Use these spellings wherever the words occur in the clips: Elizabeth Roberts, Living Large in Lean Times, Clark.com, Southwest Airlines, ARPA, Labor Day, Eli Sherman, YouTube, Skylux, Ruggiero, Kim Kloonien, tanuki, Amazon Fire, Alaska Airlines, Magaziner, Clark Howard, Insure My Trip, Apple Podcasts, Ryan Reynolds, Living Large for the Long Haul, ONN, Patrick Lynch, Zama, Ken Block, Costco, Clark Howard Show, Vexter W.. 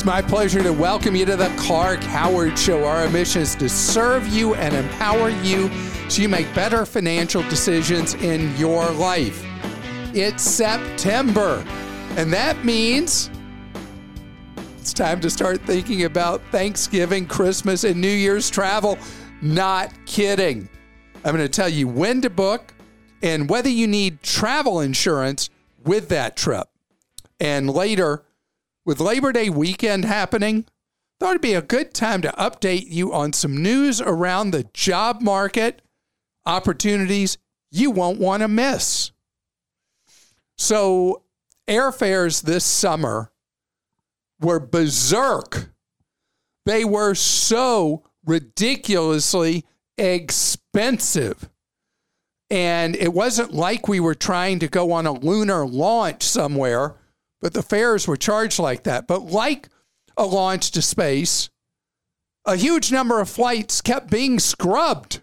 It's my pleasure to welcome you to the Clark Howard Show. Our mission is to serve you and empower you so you make better financial decisions in your life. It's September, and that means it's time to start thinking about Thanksgiving, Christmas, and New Year's travel. Not kidding. I'm going to tell you when to book and whether you need travel insurance with that trip. And later, with Labor Day weekend happening, thought it'd be a good time to update you on some news around the job market, opportunities you won't want to miss. So airfares this summer were berserk. They were so ridiculously expensive. And it wasn't like we were trying to go on a lunar launch somewhere, but the fares were charged like that. But like a launch to space, a huge number of flights kept being scrubbed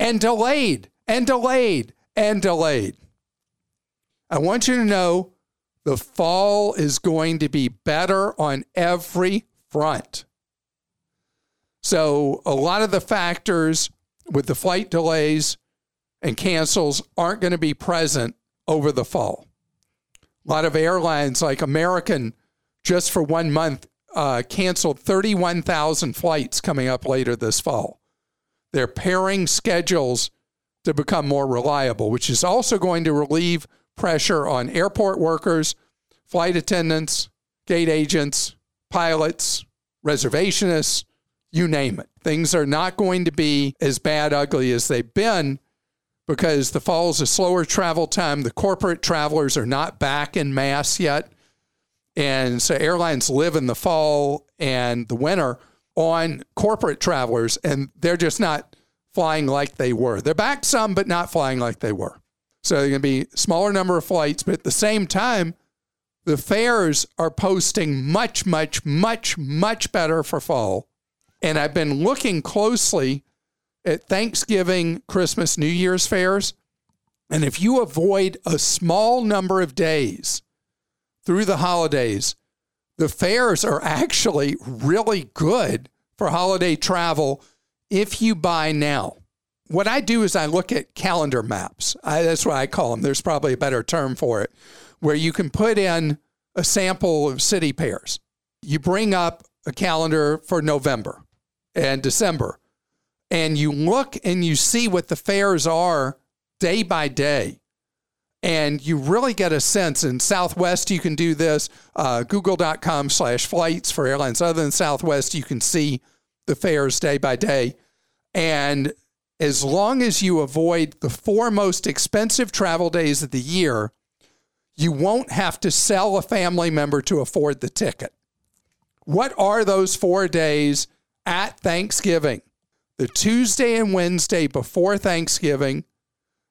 and delayed. I want you to know the fall is going to be better on every front. So a lot of the factors with the flight delays and cancels aren't going to be present over the fall. A lot of airlines like American, just for 1 month, canceled 31,000 flights coming up later this fall. They're pairing schedules to become more reliable, which is also going to relieve pressure on airport workers, flight attendants, gate agents, pilots, reservationists, you name it. Things are not going to be as bad, ugly as they've been, because the fall is a slower travel time. The corporate travelers are not back in mass yet. And so airlines live in the fall and the winter on corporate travelers, and they're just not flying like they were. They're back some, but not flying like they were. So they're going to be a smaller number of flights, but at the same time, the fares are posting much better for fall. And I've been looking closely at Thanksgiving, Christmas, New Year's fares. And if you avoid a small number of days through the holidays, the fares are actually really good for holiday travel if you buy now. What I do is I look at calendar maps. That's what I call them. There's probably a better term for it, where you can put in a sample of city pairs. You bring up a calendar for November and December, and you look and you see what the fares are day by day. And you really get a sense. In Southwest, you can do this. Google.com/flights for airlines other than Southwest, you can see the fares day by day. And as long as you avoid the 4 most expensive travel days of the year, you won't have to sell a family member to afford the ticket. What are those 4 days at Thanksgiving? The Tuesday and Wednesday before Thanksgiving,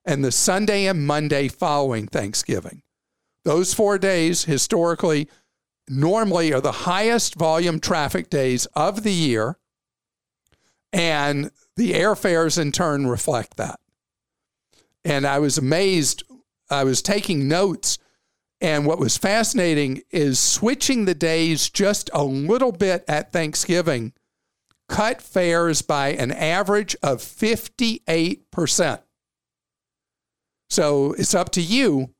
and the Sunday and Monday following Thanksgiving. Those 4 days, historically, normally are the highest volume traffic days of the year, and the airfares, in turn, reflect that. And I was amazed. I was taking notes, and what was fascinating is switching the days just a little bit at Thanksgiving cut fares by an average of 58%. So it's up to you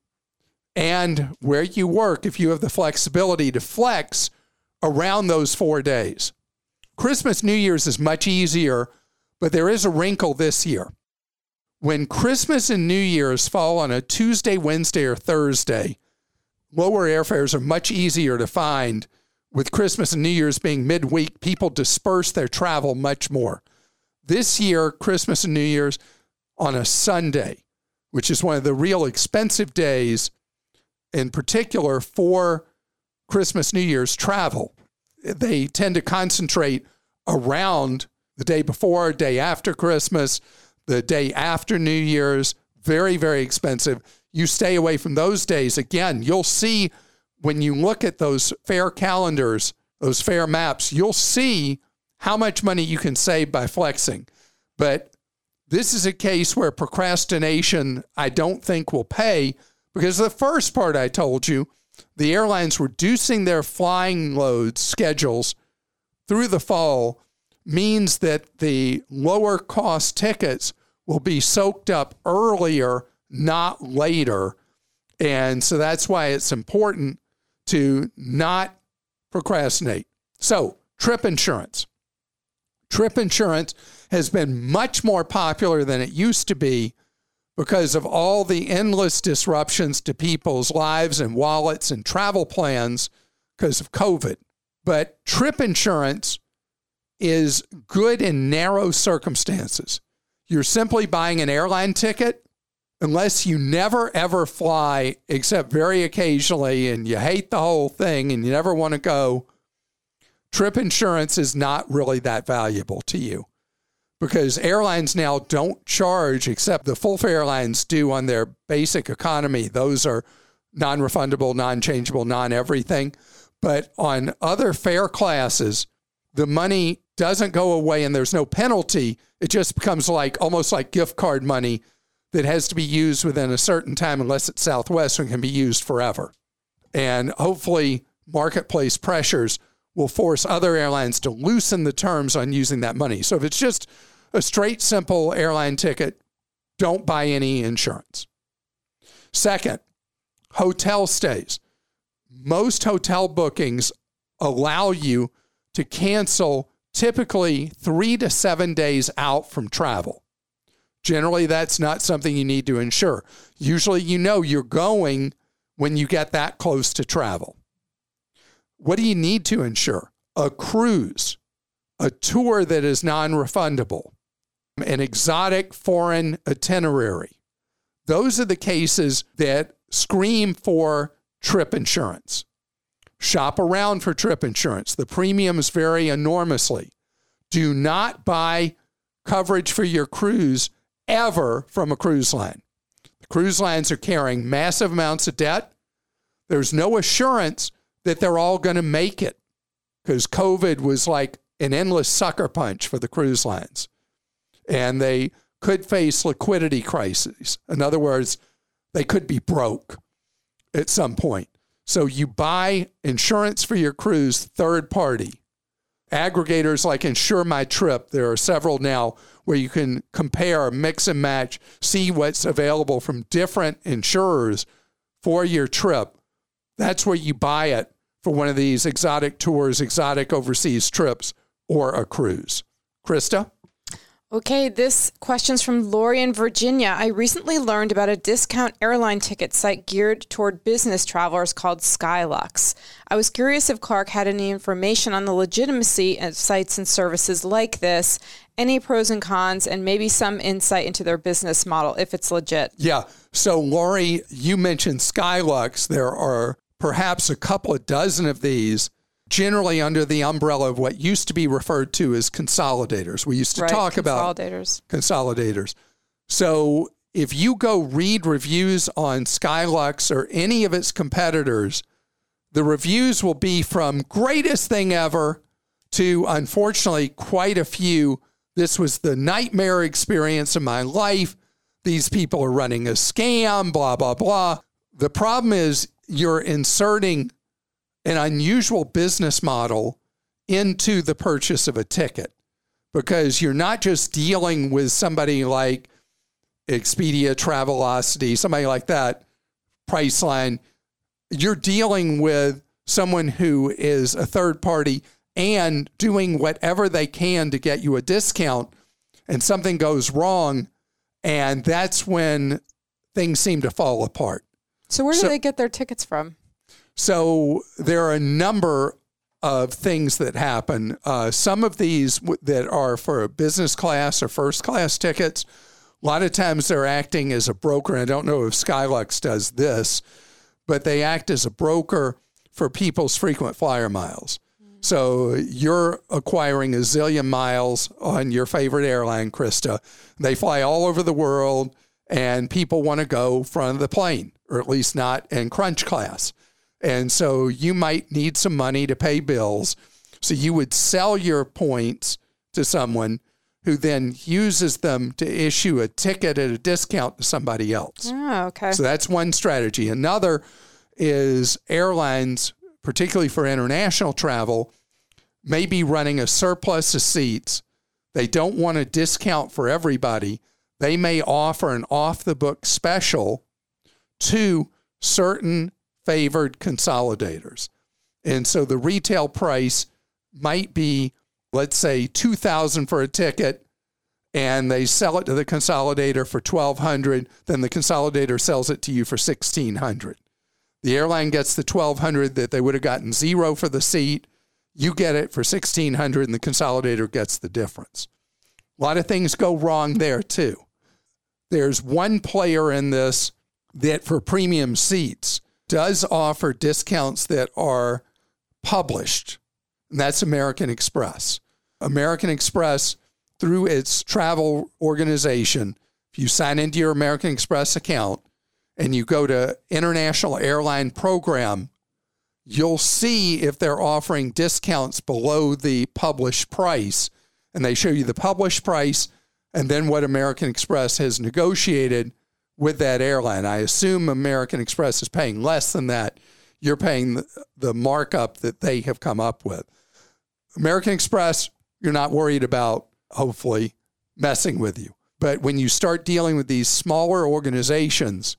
and where you work if you have the flexibility to flex around those 4 days. Christmas, New Year's is much easier, but there is a wrinkle this year. When Christmas and New Year's fall on a Tuesday, Wednesday, or Thursday, lower airfares are much easier to find. With Christmas and New Year's being midweek, people disperse their travel much more. This year, Christmas and New Year's on a Sunday, which is one of the real expensive days, in particular for Christmas, New Year's travel. They tend to concentrate around the day before, day after Christmas, the day after New Year's. Very, very expensive. You stay away from those days. Again, you'll see when you look at those fare calendars, those fare maps, you'll see how much money you can save by flexing. But this is a case where procrastination, I don't think, will pay, because the first part I told you, the airlines reducing their flying load schedules through the fall means that the lower cost tickets will be soaked up earlier, not later. And so that's why it's important to not procrastinate. So trip insurance. Trip insurance has been much more popular than it used to be because of all the endless disruptions to people's lives and wallets and travel plans because of COVID. But trip insurance is good in narrow circumstances. You're simply buying an airline ticket, unless you never, ever fly, except very occasionally, and you hate the whole thing and you never want to go. Trip insurance is not really that valuable to you, because airlines now don't charge, except the full fare airlines do on their basic economy. Those are non-refundable, non-changeable, non-everything. But on other fare classes, the money doesn't go away and there's no penalty. It just becomes like almost like gift card money that has to be used within a certain time, unless it's Southwest, and can be used forever. And hopefully marketplace pressures will force other airlines to loosen the terms on using that money. So if it's just a straight, simple airline ticket, don't buy any insurance. Second, hotel stays. Most hotel bookings allow you to cancel typically 3 to 7 days out from travel. Generally, that's not something you need to insure. Usually, you know you're going when you get that close to travel. What do you need to insure? A cruise, a tour that is non-refundable, an exotic foreign itinerary. Those are the cases that scream for trip insurance. Shop around for trip insurance. The premiums vary enormously. Do not buy coverage for your cruise ever from a cruise line. The cruise lines are carrying massive amounts of debt. There's no assurance that they're all going to make it, because COVID was like an endless sucker punch for the cruise lines. And they could face liquidity crises. In other words, they could be broke at some point. So you buy insurance for your cruise third party. Aggregators like Insure My Trip, there are several now where you can compare, mix and match, see what's available from different insurers for your trip. That's where you buy it for one of these exotic tours, exotic overseas trips, or a cruise. Krista? Okay, this question's from Lori in Virginia. I recently learned about a discount airline ticket site geared toward business travelers called Skylux. I was curious if Clark had any information on the legitimacy of sites and services like this, any pros and cons, and maybe some insight into their business model, if it's legit. Yeah, so Lori, you mentioned Skylux. There are perhaps a couple of dozen of these, generally under the umbrella of what used to be referred to as consolidators. We used to talk about consolidators. So if you go read reviews on Skylux or any of its competitors, the reviews will be from greatest thing ever to, unfortunately, quite a few. This was the nightmare experience of my life. These people are running a scam, blah, blah, blah. The problem is you're inserting an unusual business model into the purchase of a ticket, because you're not just dealing with somebody like Expedia, Travelocity, somebody like that, Priceline. You're dealing with someone who is a third party and doing whatever they can to get you a discount, and something goes wrong, and that's when things seem to fall apart. So where do they get their tickets from? So there are a number of things that happen. Some of these that are for business class or first class tickets A lot of times they're acting as a broker. I don't know if Skylux does this, but they act as a broker for people's frequent flyer miles. So you're acquiring a zillion miles on your favorite airline, Krista. They fly all over the world, and people want to go front of the plane, or at least not in crunch class. And so you might need some money to pay bills. So you would sell your points to someone who then uses them to issue a ticket at a discount to somebody else. Oh, okay. So that's one strategy. Another is airlines, particularly for international travel, may be running a surplus of seats. They don't want a discount for everybody. They may offer an off-the-book special to certain favored consolidators. And so the retail price might be, let's say, $2,000 for a ticket, and they sell it to the consolidator for $1,200. Then the consolidator sells it to you for $1,600. The airline gets the $1,200 that they would have gotten zero for the seat. You get it for $1,600, and the consolidator gets the difference. A lot of things go wrong there, too. There's one player in this that, for premium seats, does offer discounts that are published, and that's American Express. American Express, through its travel organization, if you sign into your American Express account, and you go to International Airline Program, you'll see if they're offering discounts below the published price. And they show you the published price and then what American Express has negotiated with that airline. I assume American Express is paying less than that. You're paying the markup that they have come up with. American Express, you're not worried about, hopefully, messing with you. But when you start dealing with these smaller organizations,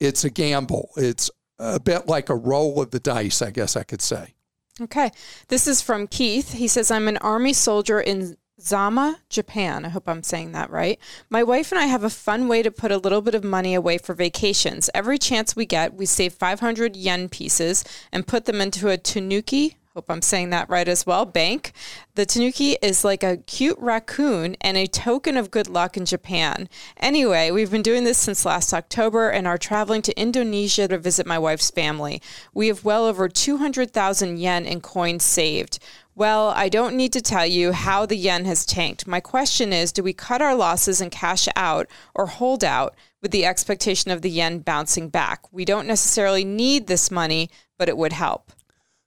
it's a gamble. It's a bit like a roll of the dice, I guess I could say. Okay. This is from Keith. He says, I'm an Army soldier in Zama, Japan. I hope I'm saying that right. My wife and I have a fun way to put a little bit of money away for vacations. Every chance we get, we save 500 yen pieces and put them into a tanuki. Hope I'm saying that right as well. Bank. The tanuki is like a cute raccoon and a token of good luck in Japan. Anyway, we've been doing this since last October and are traveling to Indonesia to visit my wife's family. We have well over 200,000 yen in coins saved. Well, I don't need to tell you how the yen has tanked. My question is, do we cut our losses and cash out or hold out with the expectation of the yen bouncing back? We don't necessarily need this money, but it would help.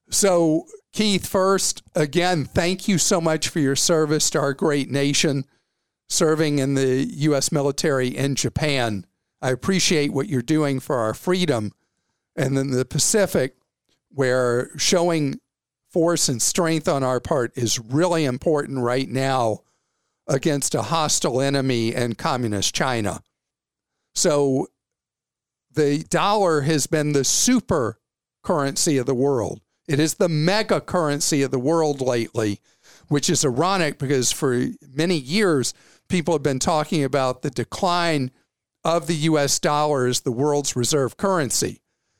So, Keith, first, again, thank you so much for your service to our great nation, serving in the U.S. military in Japan. I appreciate what you're doing for our freedom. And then the Pacific, where showing force and strength on our part is really important right now against a hostile enemy in communist China. So the dollar has been the super currency of the world. It is the mega currency of the world lately, which is ironic because for many years, people have been talking about the decline of the U.S. dollar as the world's reserve currency.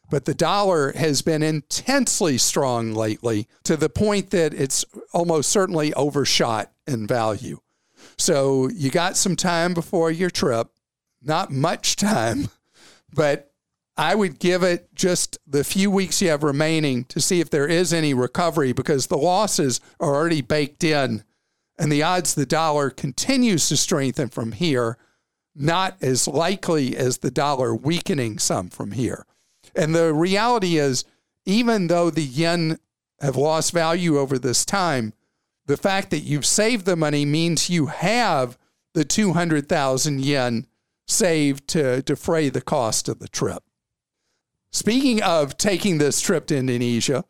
But the dollar has been intensely strong lately to the point that it's almost certainly overshot in value. So you got some time before your trip, not much time, but I would give it just the few weeks you have remaining to see if there is any recovery because the losses are already baked in and the odds the dollar continues to strengthen from here, not as likely as the dollar weakening some from here. And the reality is, even though the yen have lost value over this time, the fact that you've saved the money means you have the 200,000 yen saved to defray the cost of the trip. Speaking of taking this trip to Indonesia,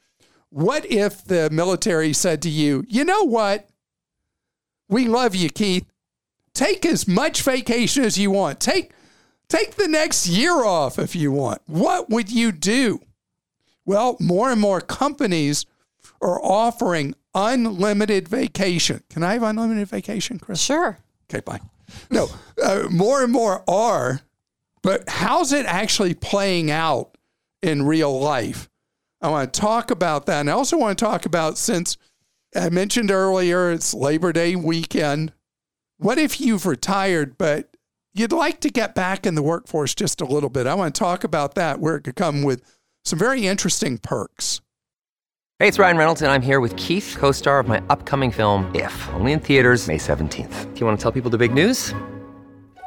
what if the military said to you, you know what? We love you, Keith. Take as much vacation as you want. Take the next year off if you want. What would you do? Well, more and more companies are offering unlimited vacation. Can I have unlimited vacation, Chris? Sure. Okay, bye. No, more and more are, but how's it actually playing out in real life? I want to talk about that. And I also want to talk about, since I mentioned earlier, it's Labor Day weekend. What if you've retired, but you'd like to get back in the workforce just a little bit, I want to talk about that, where it could come with some very interesting perks. Hey, it's Ryan Reynolds, and I'm here with Keith, co-star of my upcoming film, If, only in theaters May 17th. Do you want to tell people the big news?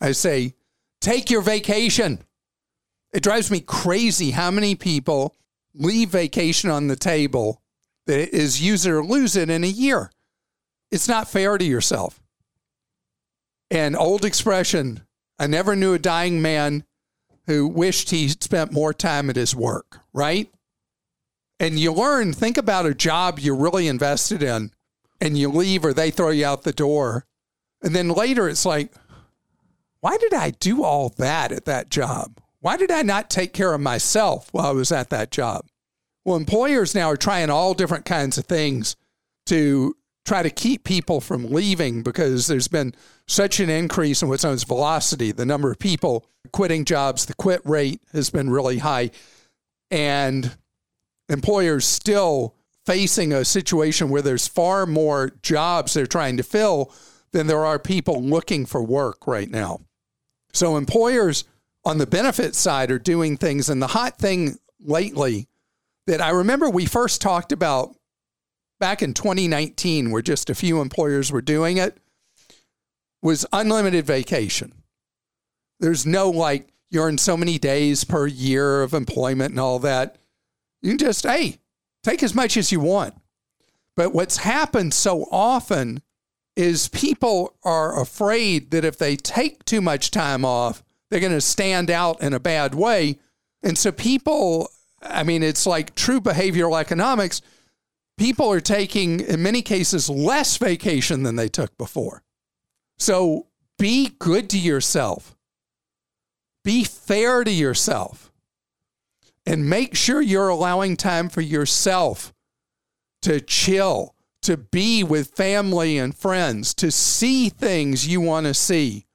I say, take your vacation. It drives me crazy how many people leave vacation on the table that is use it or lose it in a year. It's not fair to yourself. An old expression, I never knew a dying man who wished he spent more time at his work, right? And you learn, think about a job you're really invested in and you leave or they throw you out the door. And then later it's like, why did I do all that at that job? Why did I not take care of myself while I was at that job? Well, employers now are trying all different kinds of things to try to keep people from leaving because there's been such an increase in what's known as velocity. The number of people quitting jobs, the quit rate has been really high. And employers still facing a situation where there's far more jobs they're trying to fill than there are people looking for work right now. So employers on the benefit side are doing things. And the hot thing lately that I remember we first talked about back in 2019, where just a few employers were doing it, was unlimited vacation. There's no like you earn so many days per year of employment and all that. You just, hey, take as much as you want. But what's happened so often is people are afraid that if they take too much time off, they're going to stand out in a bad way. And so people, I mean, it's like true behavioral economics. People are taking, in many cases, less vacation than they took before. So be good to yourself. Be fair to yourself. And make sure you're allowing time for yourself to chill, to be with family and friends, to see things you want to see.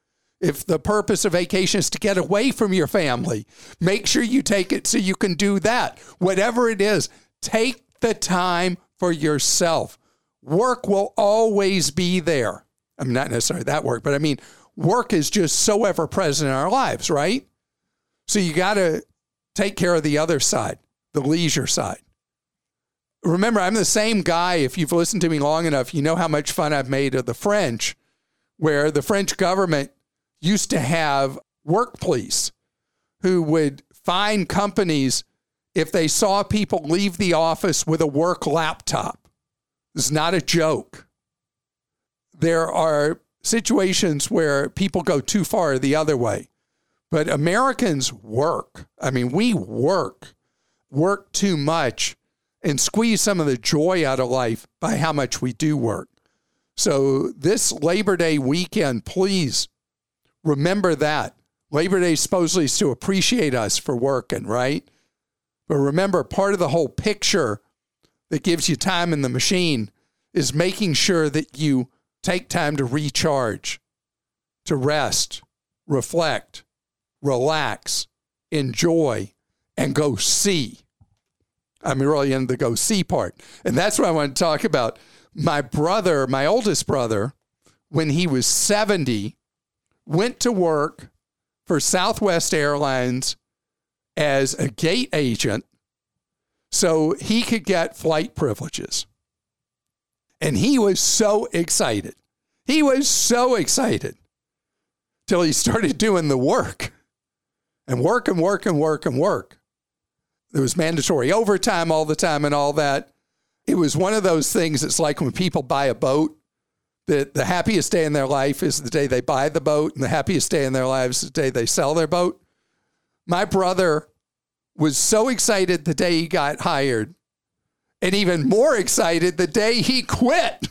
If the purpose of vacation is to get away from your family, make sure you take it so you can do that. Whatever it is, take the time for yourself. Work will always be there. I'm not necessarily that work, but I mean, work is just so ever present in our lives, right? So you got to take care of the other side, the leisure side. Remember, I'm the same guy. If you've listened to me long enough, you know how much fun I've made of the French, where the French government used to have work police who would fine companies if they saw people leave the office with a work laptop. It's not a joke. There are situations where people go too far the other way. But Americans work. I mean, we work too much and squeeze some of the joy out of life by how much we do work. So this Labor Day weekend, please remember that. Labor Day supposedly is to appreciate us for working, right? But remember, part of the whole picture that gives you time in the machine is making sure that you take time to recharge, to rest, reflect, relax, enjoy, and go see. I'm really into the go see part. And that's what I want to talk about. My brother, my oldest brother, when he was 70, went to work for Southwest Airlines as a gate agent so he could get flight privileges. And he was so excited. He was so excited till he started doing the work. and work and work and work and work. There was mandatory overtime all the time and all that. It was one of those things. It's like when people buy a boat, the happiest day in their life is the day they buy the boat, and the happiest day in their lives is the day they sell their boat. My brother was so excited the day he got hired, and even more excited the day he quit,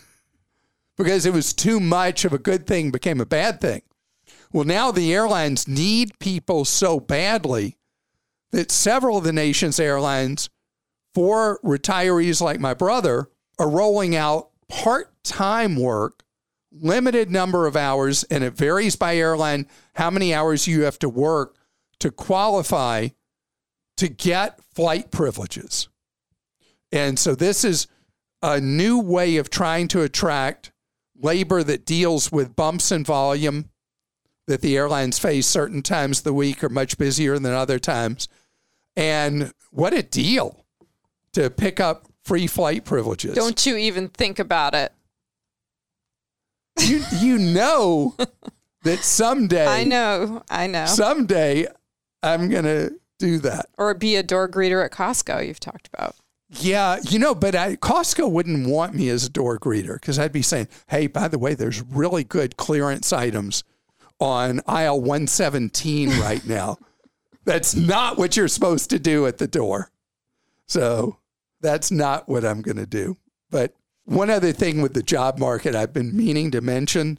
because it was too much of a good thing became a bad thing. Well, now the airlines need people so badly that several of the nation's airlines for retirees like my brother are rolling out part-time work, limited number of hours, and it varies by airline how many hours you have to work to qualify to get flight privileges. And so this is a new way of trying to attract labor that deals with bumps in volume that the airlines face. Certain times of the week are much busier than other times. And what a deal to pick up free flight privileges. Don't you even think about it. You know that someday. I know. Someday I'm going to do that. Or be a door greeter at Costco you've talked about. Yeah, but Costco wouldn't want me as a door greeter, because I'd be saying, hey, by the way, there's really good clearance items on aisle 117 right now. That's not what you're supposed to do at the door. So that's not what I'm going to do. But one other thing with the job market I've been meaning to mention,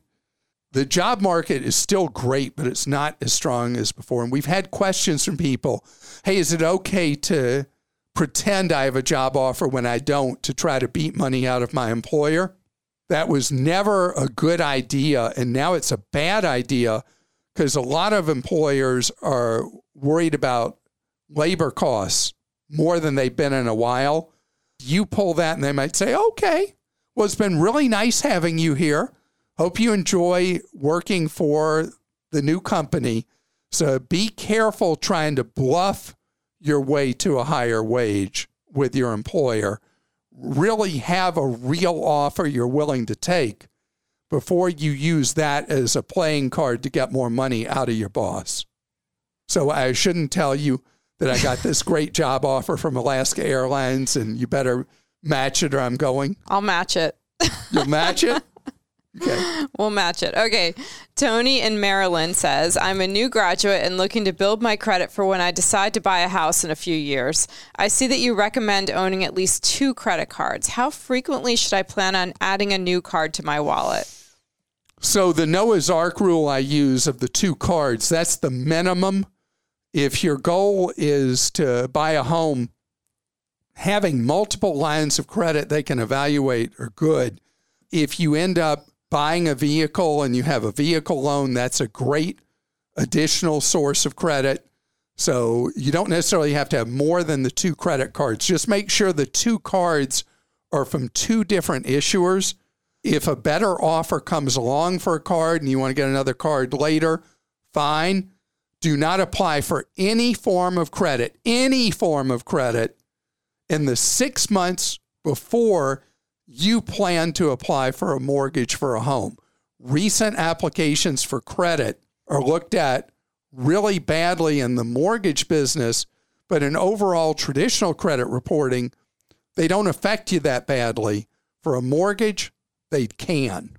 the job market is still great, but it's not as strong as before. And we've had questions from people, hey, is it okay to pretend I have a job offer when I don't, to try to beat money out of my employer? That was never a good idea, and now it's a bad idea because a lot of employers are worried about labor costs more than they've been in a while. You pull that, and they might say, okay, well, it's been really nice having you here. Hope you enjoy working for the new company. So be careful trying to bluff your way to a higher wage with your employer. Really have a real offer you're willing to take before you use that as a playing card to get more money out of your boss. So I shouldn't tell you that I got this great job offer from Alaska Airlines and you better match it or I'm going. I'll match it. You'll match it? Okay. We'll match it. Okay. Tony in Maryland says, I'm a new graduate and looking to build my credit for when I decide to buy a house in a few years. I see that you recommend owning at least 2 credit cards. How frequently should I plan on adding a new card to my wallet? So the Noah's Ark rule I use of the 2 cards, that's the minimum. If your goal is to buy a home, having multiple lines of credit they can evaluate are good. If you end up buying a vehicle and you have a vehicle loan, that's a great additional source of credit. So you don't necessarily have to have more than the 2 credit cards. Just make sure the 2 cards are from 2 different issuers. If a better offer comes along for a card and you want to get another card later, fine. Do not apply for any form of credit in the 6 months before you plan to apply for a mortgage for a home. Recent applications for credit are looked at really badly in the mortgage business, but in overall traditional credit reporting, they don't affect you that badly. For a mortgage, they can.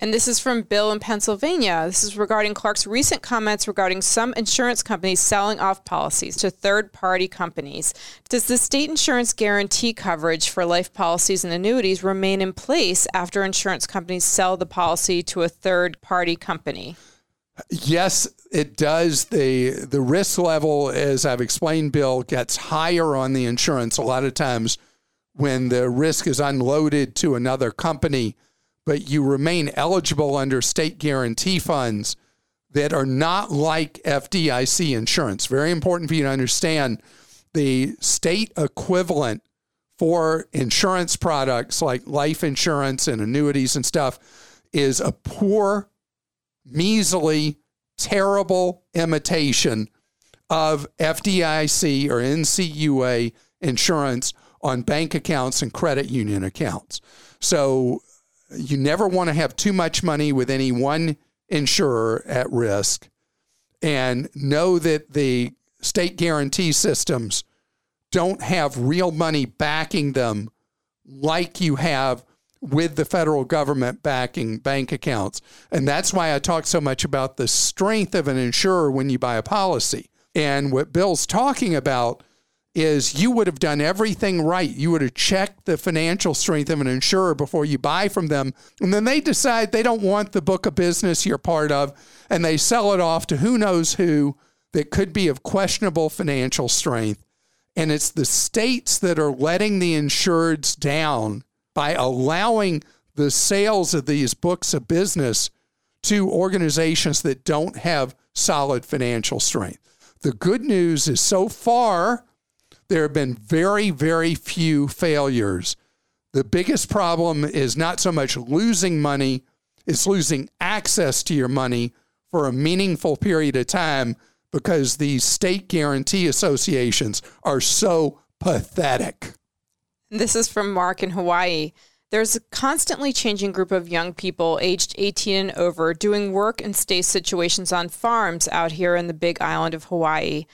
And this is from Bill in Pennsylvania. This is regarding Clark's recent comments regarding some insurance companies selling off policies to third-party companies. Does the state insurance guarantee coverage for life policies and annuities remain in place after insurance companies sell the policy to a third-party company? Yes, it does. The risk level, as I've explained, Bill, gets higher on the insurance a lot of times when the risk is unloaded to another company, but you remain eligible under state guarantee funds that are not like FDIC insurance. Very important for you to understand the state equivalent for insurance products like life insurance and annuities and stuff is a poor, measly, terrible imitation of FDIC or NCUA insurance on bank accounts and credit union accounts. So you never want to have too much money with any one insurer at risk. and know that the state guarantee systems don't have real money backing them like you have with the federal government backing bank accounts. And that's why I talk so much about the strength of an insurer when you buy a policy. And what Bill's talking about is you would have done everything right. You would have checked the financial strength of an insurer before you buy from them. And then they decide they don't want the book of business you're part of, and they sell it off to who knows who that could be of questionable financial strength. And it's the states that are letting the insureds down by allowing the sales of these books of business to organizations that don't have solid financial strength. The good news is so far, there have been very, very few failures. The biggest problem is not so much losing money, it's losing access to your money for a meaningful period of time because these state guarantee associations are so pathetic. This is from Mark in Hawaii. There's a constantly changing group of young people aged 18 and over doing work and stay situations on farms out here in the Big Island of Hawaii.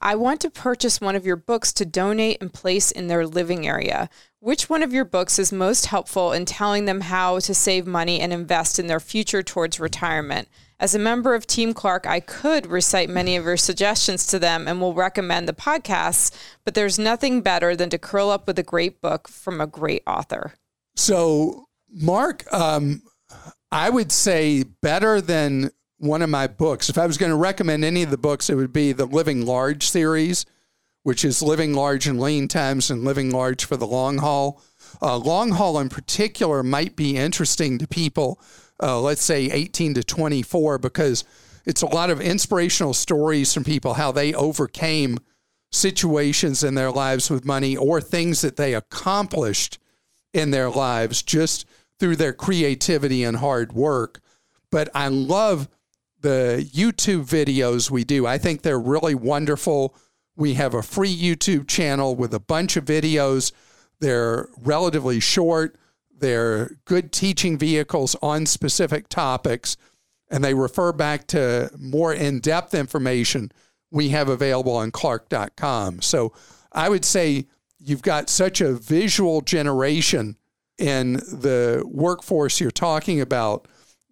I want to purchase one of your books to donate and place in their living area. Which one of your books is most helpful in telling them how to save money and invest in their future towards retirement? As a member of Team Clark, I could recite many of your suggestions to them and will recommend the podcasts, but there's nothing better than to curl up with a great book from a great author. So, Mark, I would say better than one of my books. If I was going to recommend any of the books, it would be the Living Large series, which is Living Large in Lean Times and Living Large for the Long Haul. Long Haul in particular might be interesting to people, let's say 18 to 24, because it's a lot of inspirational stories from people, how they overcame situations in their lives with money or things that they accomplished in their lives just through their creativity and hard work. But I love the YouTube videos we do. I think they're really wonderful. We have a free YouTube channel with a bunch of videos. They're relatively short. They're good teaching vehicles on specific topics, and they refer back to more in-depth information we have available on Clark.com. So I would say you've got such a visual generation in the workforce you're talking about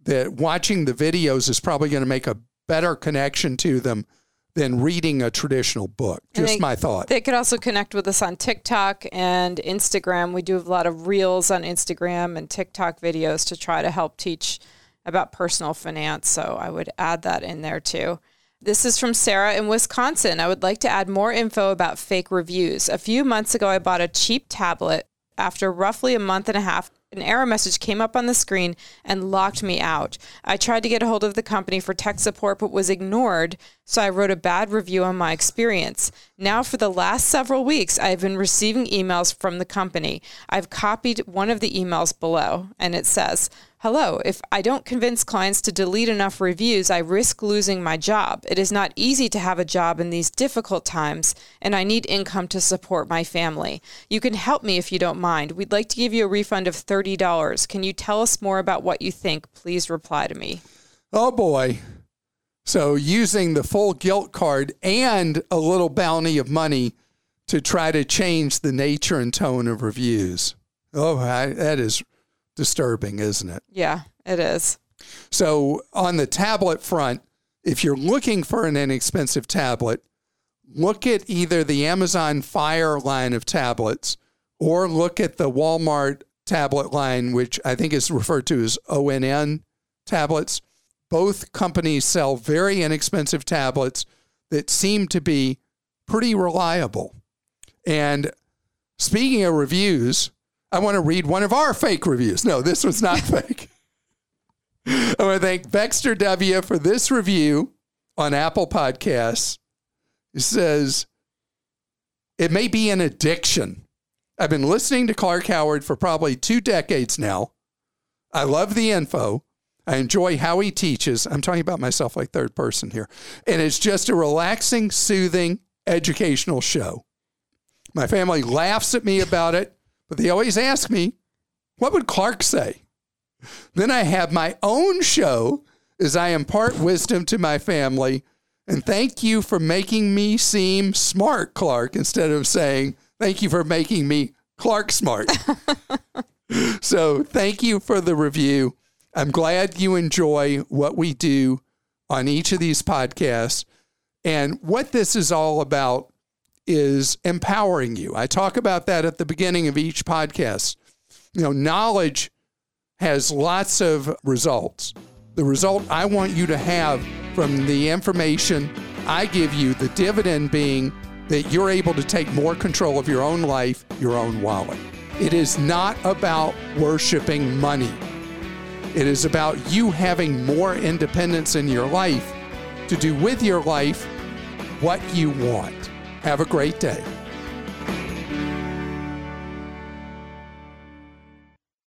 that watching the videos is probably going to make a better connection to them than reading a traditional book. My thought. They could also connect with us on TikTok and Instagram. We do have a lot of reels on Instagram and TikTok videos to try to help teach about personal finance. So I would add that in there too. This is from Sarah in Wisconsin. I would like to add more info about fake reviews. A few months ago, I bought a cheap tablet. After roughly a month and a half, an error message came up on the screen and locked me out. I tried to get a hold of the company for tech support, but was ignored, so I wrote a bad review on my experience. Now, for the last several weeks, I've been receiving emails from the company. I've copied one of the emails below, and it says, "Hello, if I don't convince clients to delete enough reviews, I risk losing my job. It is not easy to have a job in these difficult times, and I need income to support my family. You can help me if you don't mind. We'd like to give you a refund of $30. Can you tell us more about what you think? Please reply to me." Oh, boy. So using the full guilt card and a little bounty of money to try to change the nature and tone of reviews. That is disturbing, isn't it? Yeah, it is. So on the tablet front, if you're looking for an inexpensive tablet, look at either the Amazon Fire line of tablets or look at the Walmart tablet line, which I think is referred to as ONN tablets. Both companies sell very inexpensive tablets that seem to be pretty reliable. And speaking of reviews, I want to read one of our fake reviews. No, this one's not fake. I want to thank Vexter W. for this review on Apple Podcasts. It says, "It may be an addiction. I've been listening to Clark Howard for probably 2 decades now. I love the info. I enjoy how he teaches." I'm talking about myself like third person here. "And it's just a relaxing, soothing, educational show. My family laughs at me about it, but they always ask me, what would Clark say? Then I have my own show as I impart wisdom to my family And thank you for making me seem smart, Clark, instead of saying, thank you for making me Clark smart. So thank you for the review. I'm glad you enjoy what we do on each of these podcasts. And what this is all about is empowering you. I talk about that at the beginning of each podcast. You know, knowledge has lots of results. The result I want you to have from the information I give you, the dividend being that you're able to take more control of your own life, your own wallet. It is not about worshiping money. It is about you having more independence in your life to do with your life what you want. Have a great day.